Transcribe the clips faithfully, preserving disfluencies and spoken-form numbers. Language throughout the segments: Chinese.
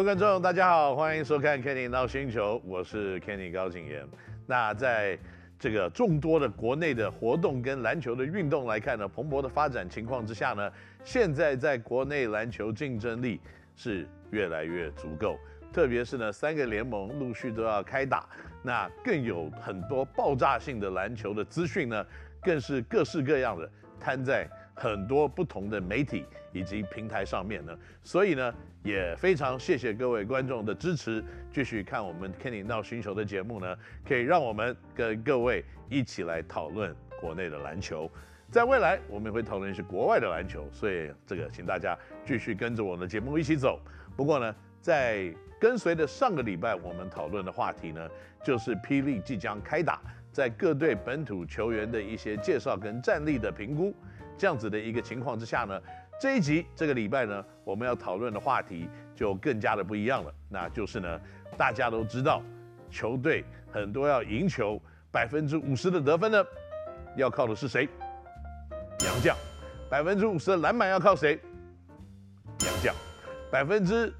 各位观众，大家好，欢迎收看《Kenny 闹星球》，我是 Kenny 高景炎。那在这个众多的国内的活动跟篮球的运动来看呢，蓬勃的发展情况之下呢，现在在国内篮球竞争力是越来越足够，特别是呢三个联盟陆续都要开打，那更有很多爆炸性的篮球的资讯呢，更是各式各样的摊在很多不同的媒体以及平台上面呢，所以呢也非常谢谢各位观众的支持，继续看我们 Kenny 闹星球的节目呢，可以让我们跟各位一起来讨论国内的篮球，在未来我们会讨论是国外的篮球，所以这个请大家继续跟着我们的节目一起走。不过呢，在跟随着上个礼拜我们讨论的话题呢，就是P. League即将开打，在各队本土球员的一些介绍跟战力的评估。这样子的一个情况之下呢，这一集这个礼拜呢，我们要讨论的话题就更加的不一样了，那就是呢，大家都知道，球队很多要赢球，百分之五十的得分呢，要靠的是谁？洋将。百分之五十的篮板要靠谁？洋将。百分之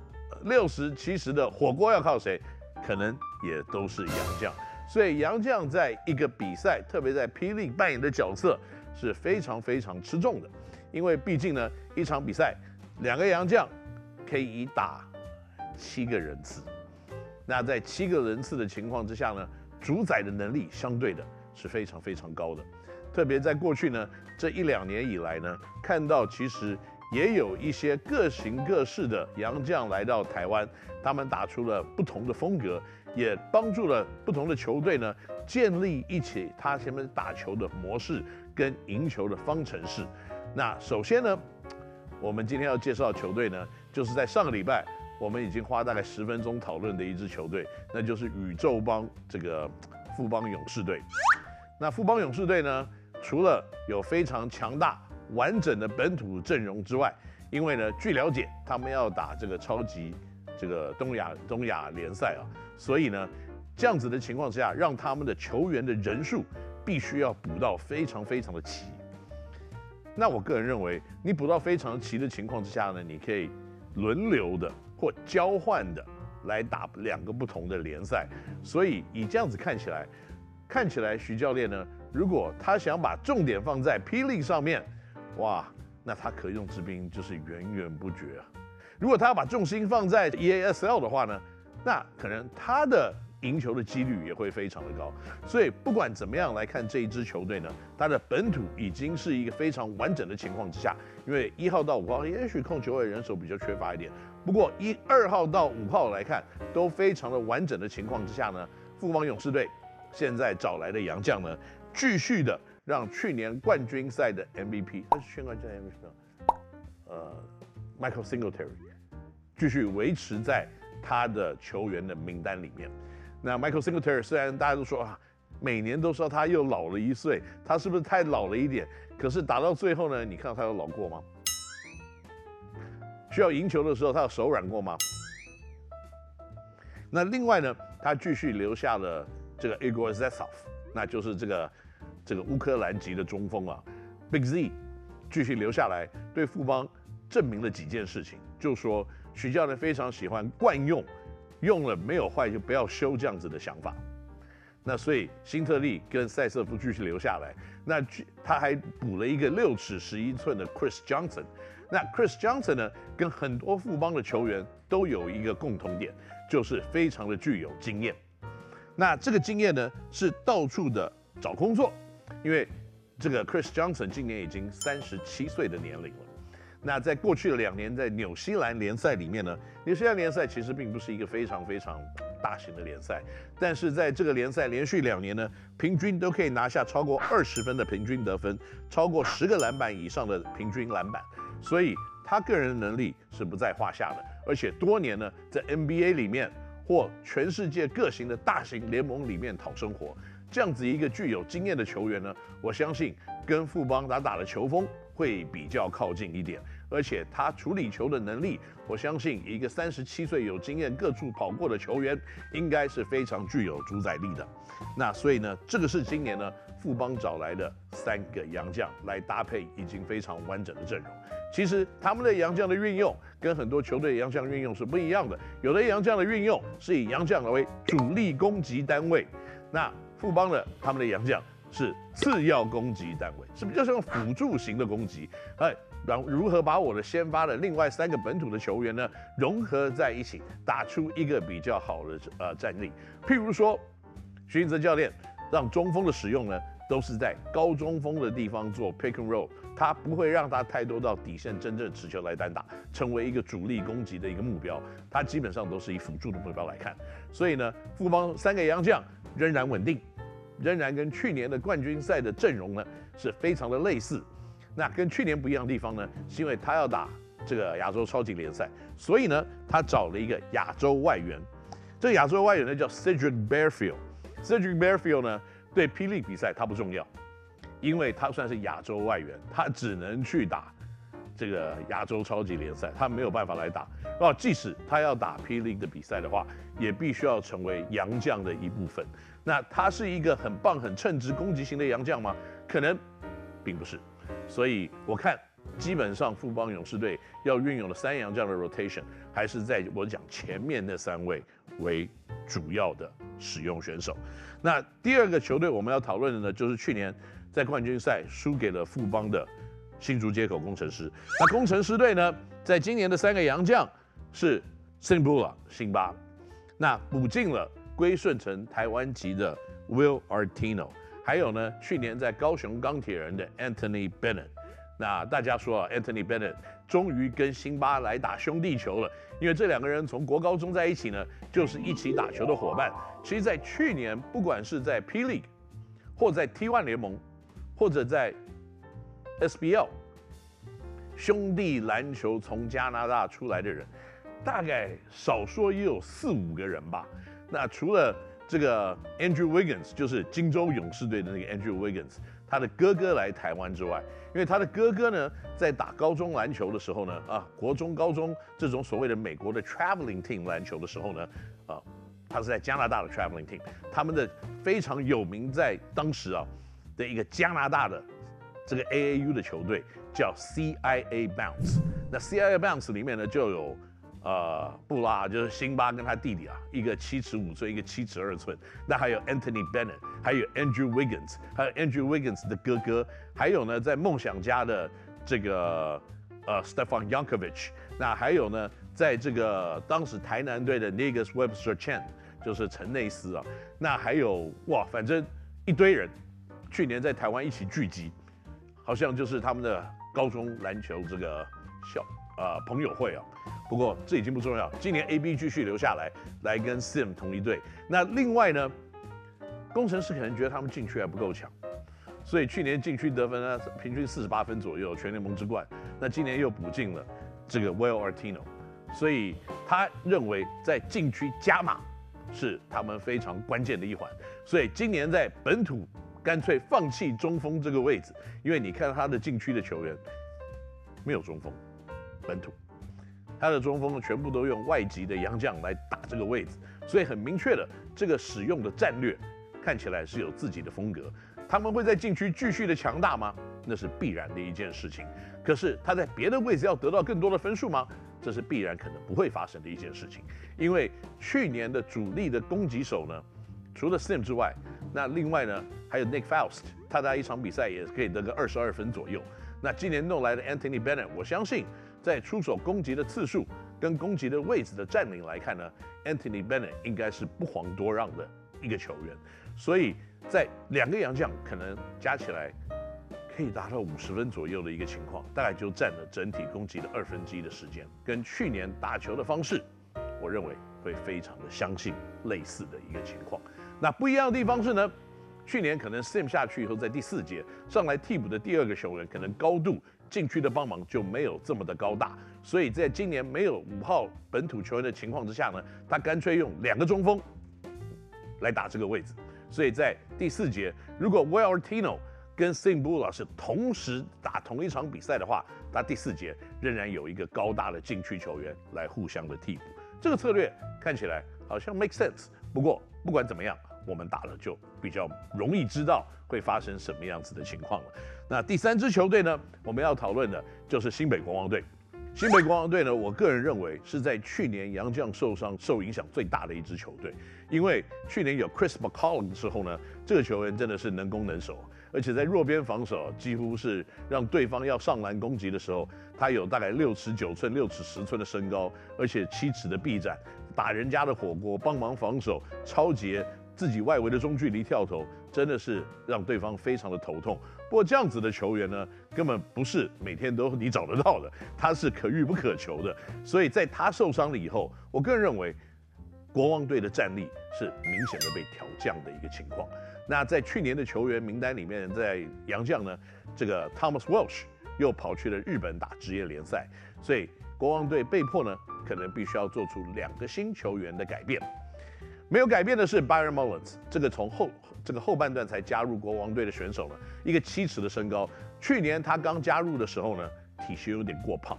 六十、七十的火锅要靠谁？可能也都是洋将。所以洋将在一个比赛，特别在P. League扮演的角色，是非常非常吃重的，因为毕竟呢，一场比赛两个洋将可以打七个人次，那在七个人次的情况之下呢，主宰的能力相对的是非常非常高的。特别在过去呢这一两年以来呢，看到其实也有一些各型各式的洋将来到台湾，他们打出了不同的风格，也帮助了不同的球队呢建立一起他前面打球的模式跟赢球的方程式。那首先呢，我们今天要介绍的球队呢，就是在上个礼拜我们已经花大概十分钟讨论的一支球队，那就是宇宙帮这个富邦勇士队。那富邦勇士队呢，除了有非常强大完整的本土阵容之外，因为呢据了解他们要打这个超级这个东亚东亚联赛啊，所以呢这样子的情况之下，让他们的球员的人数必须要补到非常非常的齐。那我个人认为，你补到非常齐的情况之下呢，你可以轮流的或交换的来打两个不同的联赛。所以以这样子看起来，看起来徐教练呢，如果他想把重点放在 P. League 上面，哇，那他可用之兵就是源源不绝啊。如果他要把重心放在 E. A. S. L 的话呢，那可能他的赢球的几率也会非常的高。所以不管怎么样来看这一支球队呢，它的本土已经是一个非常完整的情况之下，因为一号到五号也许控球位人手比较缺乏一点，不过一二号到五号来看都非常的完整的情况之下呢，富邦勇士队现在找来的洋将呢，继续的让去年冠军赛的 M V P， 他是去年冠军赛 M V P， 呃 ，Michael Singletary 继续维持在他的球员的名单里面。那 Michael Singletary 虽然大家都说啊，每年都说他又老了一岁，他是不是太老了一点？可是打到最后呢，你看到他有老过吗？需要赢球的时候，他有手软过吗？那另外呢，他继续留下了这个 Ihor Zaytsev， 那就是这个这个乌克兰籍的中锋啊 ，Big Z 继续留下来，对富邦证明了几件事情，就说徐教练非常喜欢惯用。用了没有坏就不要修这样子的想法，那所以辛特利跟塞瑟夫继续留下来，那他还补了一个六尺十一寸的 Chris Johnson， 那 Chris Johnson 呢跟很多富邦的球员都有一个共同点，就是非常的具有经验。那这个经验呢是到处的找工作，因为这个 Chris Johnson 今年已经三十七岁的年龄了。那在过去的两年，在纽西兰联赛里面呢，纽西兰联赛其实并不是一个非常非常大型的联赛，但是在这个联赛连续两年呢，平均都可以拿下超过二十分的平均得分，超过十个篮板以上的平均篮板，所以他个人的能力是不在话下的。而且多年呢，在 N B A 里面或全世界各型的大型联盟里面讨生活，这样子一个具有经验的球员呢，我相信跟富邦打打的球风会比较靠近一点，而且他处理球的能力，我相信一个三十七岁有经验、各处跑过的球员，应该是非常具有主宰力的。那所以呢，这个是今年呢富邦找来的三个洋将来搭配已经非常完整的阵容。其实他们的洋将的运用跟很多球队洋将运用是不一样的，有的洋将的运用是以洋将为主力攻击单位，那富邦的他们的洋将是次要攻击单位，是比较像辅助型的攻击。哎，然后如何把我的先发的另外三个本土的球员呢融合在一起，打出一个比较好的呃战力？譬如说，徐英哲教练让中锋的使用呢，都是在高中锋的地方做 pick and roll， 他不会让他太多到底线真正持球来单打，成为一个主力攻击的一个目标。他基本上都是以辅助的目标来看。所以呢，富邦三个洋将仍然稳定。仍然跟去年的冠军赛的阵容呢是非常的类似，那跟去年不一样的地方呢，是因为他要打这个亚洲超级联赛，所以呢他找了一个亚洲外援，这个亚洲外援呢叫 Cedric Barefield。Cedric Barefield 呢对 P. League 比赛他不重要，因为他算是亚洲外援，他只能去打这个亚洲超级联赛，他没有办法来打。哦，即使他要打 P. League 的比赛的话，也必须要成为洋将的一部分。那他是一个很棒、很称职、攻击型的洋将吗？可能并不是。所以我看，基本上富邦勇士队要运用的三洋将的 rotation， 还是在我讲前面那三位为主要的使用选手。那第二个球队我们要讨论的呢，就是去年在冠军赛输给了富邦的新竹街口工程师。那工程师队呢，在今年的三个洋将是 Simbola 辛巴，那补进了归顺成台湾籍的 Will Artino， 还有呢去年在高雄钢铁人的 Anthony Bennett。那大家说啊 ，Anthony Bennett 终于跟辛巴来打兄弟球了，因为这两个人从国高中在一起呢，就是一起打球的伙伴。其实，在去年不管是在 P. League， 或在 T 一 联盟，或者在S B L 兄弟篮球从加拿大出来的人，大概少说也有四五个人吧。那除了这个 Andrew Wiggins， 就是金州勇士队的那个 Andrew Wiggins， 他的哥哥来台湾之外，因为他的哥哥呢，在打高中篮球的时候呢，啊，国中、高中这种所谓的美国的 traveling team 篮球的时候呢，啊，他是在加拿大的 traveling team， 他们的非常有名，在当时啊的一个加拿大的。这个 A A U 的球队叫 C I A Bounce， 那 C I A Bounce 里面呢就有呃布拉，就是辛巴跟他弟弟啊，一个七尺五寸，一个七尺二寸，那还有 Anthony Bennett， 还有 Andrew Wiggins， 还有 Andrew Wiggins 的哥哥，还有呢在梦想家的这个呃 Stefan Jankovic， 那还有呢在这个当时台南队的 Negas Webster Chen， 就是陈内斯啊，那还有哇，反正一堆人去年在台湾一起聚集。好像就是他们的高中篮球这个小呃朋友会啊，不过这已经不重要。今年 A B 继续留下来，来跟 Sim 同一队。那另外呢，工程师可能觉得他们禁区还不够强，所以去年禁区得分呢平均四十八分左右，全联盟之冠。那今年又补进了这个 Will Artino， 所以他认为在禁区加码是他们非常关键的一环。所以今年在本土。干脆放弃中锋这个位置，因为你看他的禁区的球员没有中锋，本土他的中锋全部都用外籍的洋将来打这个位置，所以很明确的这个使用的战略看起来是有自己的风格。他们会在禁区继续的强大吗？那是必然的一件事情。可是他在别的位置要得到更多的分数吗？这是必然可能不会发生的一件事情，因为去年的主力的攻击手呢，除了 Sim 之外，那另外呢还有 Nick Faust， 他在一场比赛也可以得个二十二分左右。那今年弄来的 Anthony Bennett， 我相信在出手攻击的次数跟攻击的位置的占领来看呢 ，Anthony Bennett 应该是不遑多让的一个球员。所以在两个洋将可能加起来可以达到五十分左右的一个情况，大概就占了整体攻击的二分之一的时间，跟去年打球的方式，我认为会非常的相信类似的一个情况。那不一样的地方是呢，去年可能 Sim 下去以后，在第四节上来替补的第二个球员，可能高度禁区的帮忙就没有这么的高大，所以在今年没有五号本土球员的情况之下呢，他干脆用两个中锋来打这个位置。所以在第四节，如果 Will Artino 跟 Simbola 是同时打同一场比赛的话，他第四节仍然有一个高大的禁区球员来互相的替补。这个策略看起来好像 make sense， 不过不管怎么样。我们打了就比较容易知道会发生什么样子的情况了。那第三支球队呢，我们要讨论的就是新北国王队。新北国王队呢，我个人认为是在去年洋将受伤受影响最大的一支球队，因为去年有 Chris McCullough 之后呢，这个球员真的是能攻能守，而且在弱边防守几乎是让对方要上篮攻击的时候，他有大概六尺九寸、六尺十寸的身高，而且七尺的臂展，打人家的火锅，帮忙防守，超级自己外围的中距离跳投，真的是让对方非常的头痛。不过这样子的球员呢，根本不是每天都你找得到的，他是可遇不可求的。所以在他受伤了以后，我个人认为，国王队的战力是明显的被调降的一个情况。那在去年的球员名单里面，在洋将呢，这个 Thomas Welsh 又跑去了日本打职业联赛，所以国王队被迫呢，可能必须要做出两个新球员的改变。没有改变的是 Byron Mullens， 这个从后这个后半段才加入国王队的选手呢，一个七尺的身高。去年他刚加入的时候呢，体型有点过胖，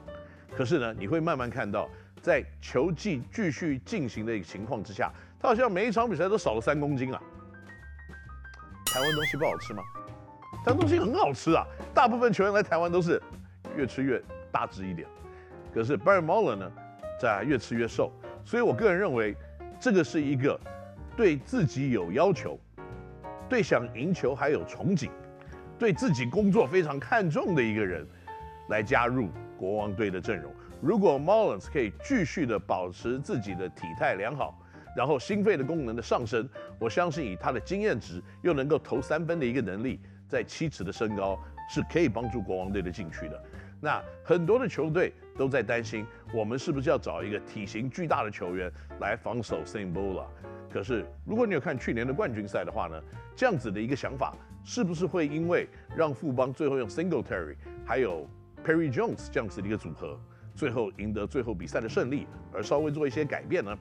可是呢，你会慢慢看到，在球季继续进行的一个情况之下，他好像每一场比赛都少了三公斤啊。台湾东西不好吃吗？台湾东西很好吃啊，大部分球员来台湾都是越吃越大只一点，可是 Byron Mullens 呢，在越吃越瘦，所以我个人认为，这个是一个对自己有要求，对想赢球还有憧憬，对自己工作非常看重的一个人来加入国王队的阵容。如果 Mullens 可以继续的保持自己的体态良好，然后心肺的功能的上升，我相信以他的经验值又能够投三分的一个能力，在七尺的身高是可以帮助国王队的进去的。那很多的球队都在担心，我们是不是要找一个体型巨大的球员来防守 Simbola？ 可是如果你有看去年的冠军赛的话呢，这样子的一个想法，是不是会因为让富邦最后用 Singletary 还有 Perry Jones 这样子的一个组合，最后赢得最后比赛的胜利而稍微做一些改变呢？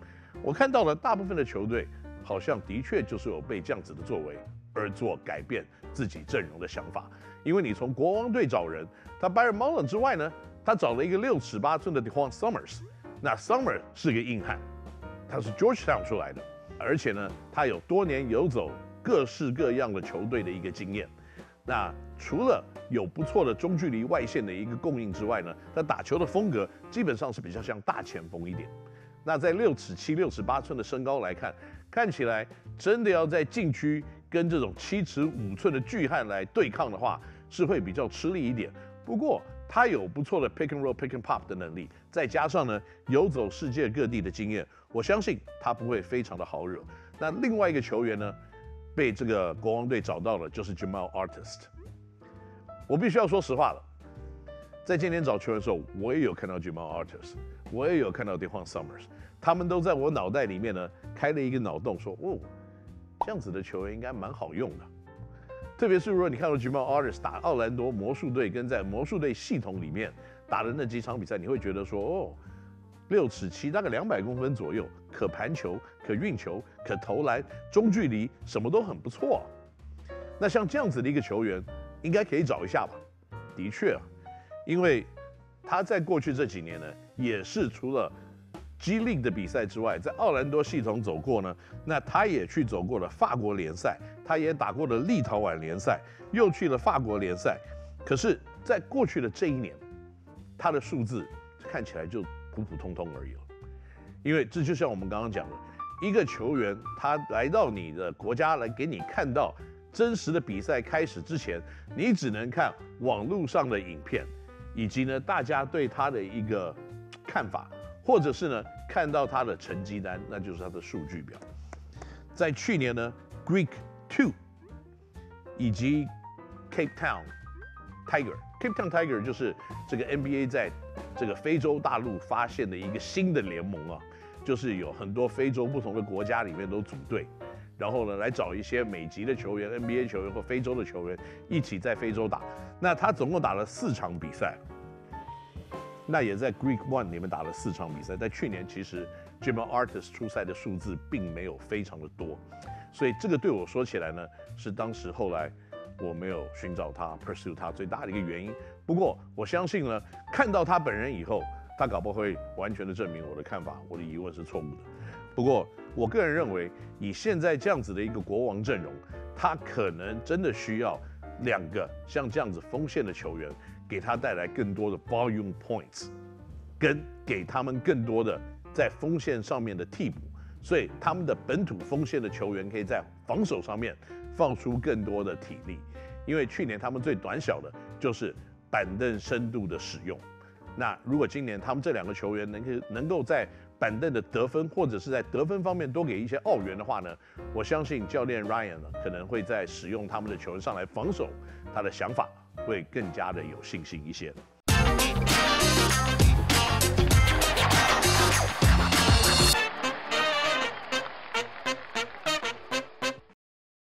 我看到了大部分的球队好像的确就是有被这样子的作为而做改变自己阵容的想法，因为你从国王队找人，他 Byron Mullens 之外呢，他找了一个六尺八寸的 DeVaughn Summers， 那 Summers 是个硬汉，他是 Georgetown 出来的，而且呢，他有多年游走各式各样的球队的一个经验。那除了有不错的中距离外线的一个供应之外呢，他打球的风格基本上是比较像大前锋一点。那在六尺七、六尺八寸的身高来看，看起来真的要在禁区跟这种七尺五寸的巨汉来对抗的话，是会比较吃力一点。不过他有不错的 pick and roll、pick and pop 的能力，再加上呢游走世界各地的经验，我相信他不会非常的好惹。那另外一个球员呢，被这个国王队找到了，就是 Jamel Artis。我必须要说实话了，在今天找球员的时候，我也有看到 Jamel Artis， 我也有看到 DeVaughn Summers， 他们都在我脑袋里面呢开了一个脑洞，说哦，这样子的球员应该蛮好用的，特别是如果你看到 Jamel Artis 打奥兰多魔术队跟在魔术队系统里面打的那几场比赛，你会觉得说哦，六尺七大概两百公分左右，可盘球、可运球、可投篮、中距离什么都很不错、啊。那像这样子的一个球员，应该可以找一下吧？的确、啊，因为他在过去这几年呢，也是除了G League 的比赛之外，在奥兰多系统走过呢，那他也去走过了法国联赛，他也打过了立陶宛联赛，又去了法国联赛。可是，在过去的这一年，他的数字看起来就普普通通而已了。因为这就像我们刚刚讲的，一个球员他来到你的国家来给你看到真实的比赛开始之前，你只能看网络上的影片，以及呢大家对他的一个看法。或者是呢，看到他的成绩单，那就是他的数据表。在去年呢 ，Greek two 以及 Cape Town Tiger，Cape Town Tiger 就是这个 N B A 在这个非洲大陆发现的一个新的联盟啊，就是有很多非洲不同的国家里面都组队，然后呢来找一些美籍的球员、N B A 球员或非洲的球员一起在非洲打。那他总共打了四场比赛。那也在 Greek One 里面打了四场比赛，在去年其实 Jamel Artis 出赛的数字并没有非常的多，所以这个对我说起来呢，是当时后来我没有寻找他 pursue 他最大的一个原因。不过我相信呢，看到他本人以后，他搞不好会完全的证明我的看法，我的疑问是错误的。不过我个人认为，以现在这样子的一个国王阵容，他可能真的需要两个像这样子锋线的球员，给他带来更多的 volume points， 跟给他们更多的在锋线上面的替补。 所以他们的本土锋线的球员可以在防守上面放出更多的体力，因为去年他们最短小的就是板凳深度的使用。那如果今年他们这两个球员能够能够在板凳的得分或者是在得分方面多给一些澳元的话呢，我相信教练 Ryan 呢可能会在使用他们的球员上来防守，他的想法会更加的有信心一些。